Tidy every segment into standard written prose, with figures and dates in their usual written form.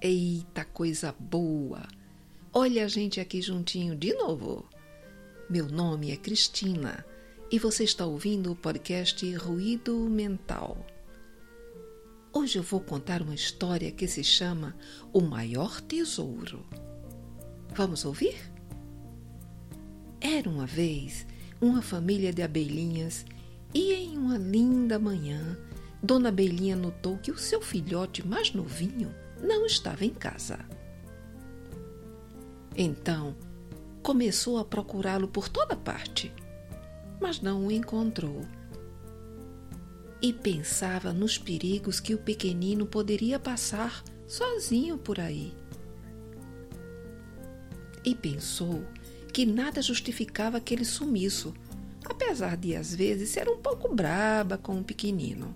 Eita, coisa boa! Olha a gente aqui juntinho de novo! Meu nome é Cristina e você está ouvindo o podcast Ruído Mental. Hoje eu vou contar uma história que se chama O Maior Tesouro. Vamos ouvir? Era uma vez uma família de abelhinhas e em uma linda manhã, Dona Abelhinha notou que o seu filhote mais novinho não estava em casa. Então, começou a procurá-lo por toda parte, mas não o encontrou. E pensava nos perigos que o pequenino poderia passar sozinho por aí. E pensou que nada justificava aquele sumiço, apesar de às vezes ser um pouco braba com o pequenino.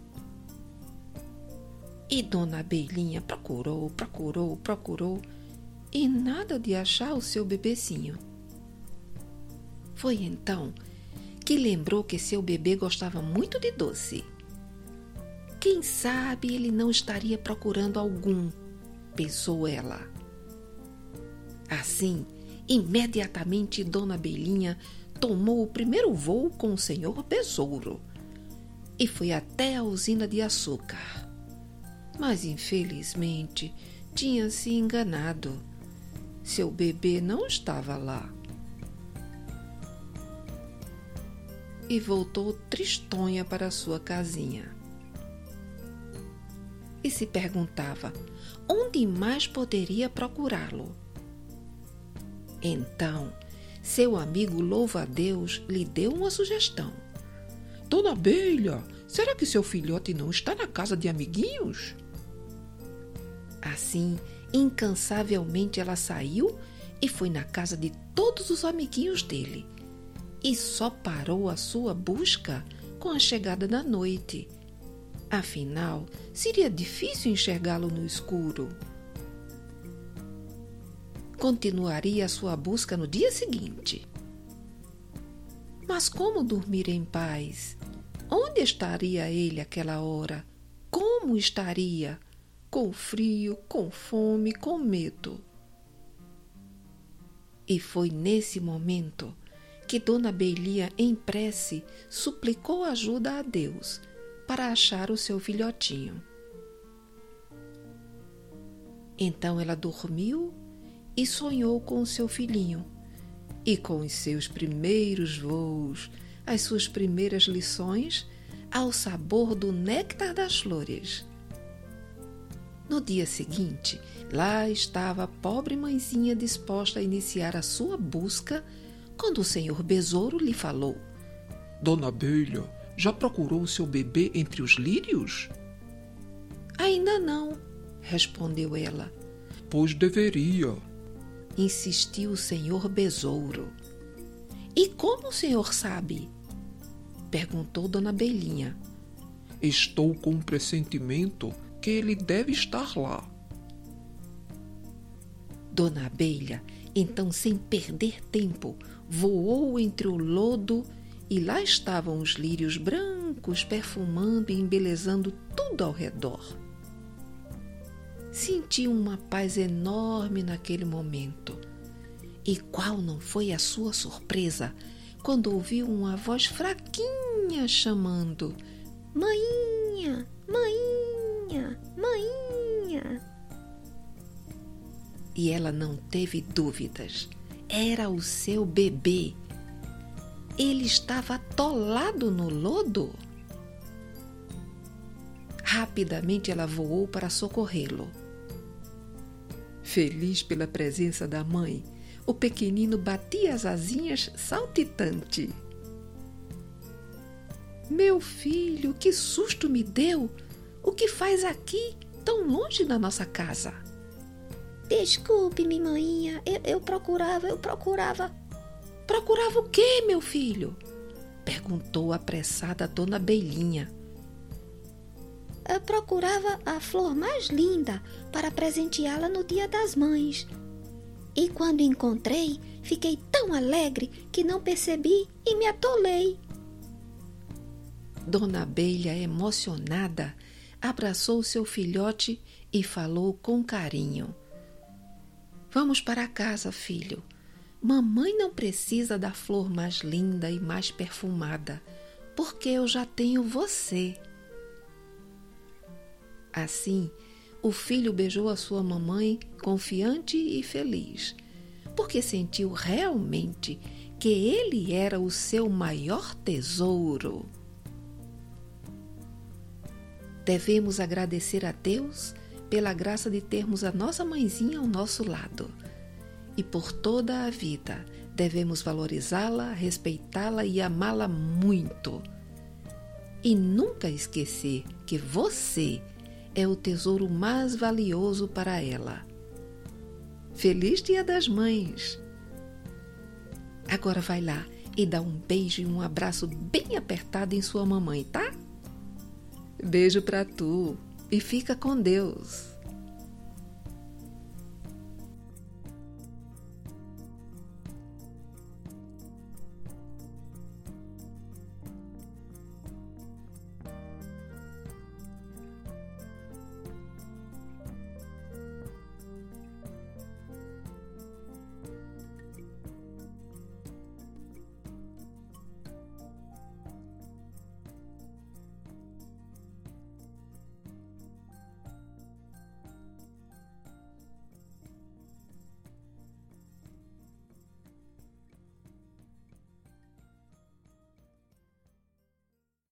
E Dona Abelhinha procurou e nada de achar o seu bebezinho. Foi então que lembrou que seu bebê gostava muito de doce. Quem sabe ele não estaria procurando algum, pensou ela. Assim, imediatamente Dona Abelhinha tomou o primeiro voo com o Senhor Besouro e foi até a usina de açúcar. Mas, infelizmente, tinha se enganado. Seu bebê não estava lá. E voltou tristonha para sua casinha. E se perguntava onde mais poderia procurá-lo. Então, seu amigo louva-a-Deus lhe deu uma sugestão. Dona Abelha, será que seu filhote não está na casa de amiguinhos? Assim, incansavelmente ela saiu e foi na casa de todos os amiguinhos dele e só parou a sua busca com a chegada da noite. Afinal, seria difícil enxergá-lo no escuro. Continuaria a sua busca no dia seguinte. Mas como dormir em paz? Onde estaria ele àquela hora? Como estaria? Com frio, com fome, com medo. E foi nesse momento que Dona Abelhinha, em prece, suplicou ajuda a Deus para achar o seu filhotinho. Então ela dormiu e sonhou com o seu filhinho e com os seus primeiros voos, as suas primeiras lições, ao sabor do néctar das flores. No dia seguinte, lá estava a pobre mãezinha disposta a iniciar a sua busca, quando o Senhor Besouro lhe falou: Dona Abelha, já procurou o seu bebê entre os lírios? Ainda não, respondeu ela. Pois deveria, insistiu o Senhor Besouro. E como o senhor sabe? Perguntou Dona Abelhinha. Estou com um pressentimento que ele deve estar lá. Dona Abelha, então, sem perder tempo, voou entre o lodo e lá estavam os lírios brancos perfumando e embelezando tudo ao redor. Sentiu uma paz enorme naquele momento. E qual não foi a sua surpresa quando ouviu uma voz fraquinha chamando: Mãinha, mãinha, mãinha. E ela não teve dúvidas. Era o seu bebê. Ele estava atolado no lodo. Rapidamente ela voou para socorrê-lo. Feliz pela presença da mãe, o pequenino batia as asinhas saltitante. Meu filho, que susto me deu! O que faz aqui, tão longe da nossa casa? Desculpe-me, mãinha, eu procurava. Procurava o quê, meu filho? Perguntou apressada a Dona Abelhinha. Eu procurava a flor mais linda para presenteá-la no Dia das Mães. E quando encontrei, fiquei tão alegre que não percebi e me atolei. Dona Abelha, emocionada, abraçou seu filhote e falou com carinho. Vamos para casa, filho. Mamãe não precisa da flor mais linda e mais perfumada, porque eu já tenho você. Assim, o filho beijou a sua mamãe, confiante e feliz, porque sentiu realmente que ele era o seu maior tesouro. Devemos agradecer a Deus pela graça de termos a nossa mãezinha ao nosso lado. E por toda a vida devemos valorizá-la, respeitá-la e amá-la muito. E nunca esquecer que você é o tesouro mais valioso para ela. Feliz Dia das Mães! Agora vai lá e dá um beijo e um abraço bem apertado em sua mamãe, tá? Beijo pra tu e fica com Deus!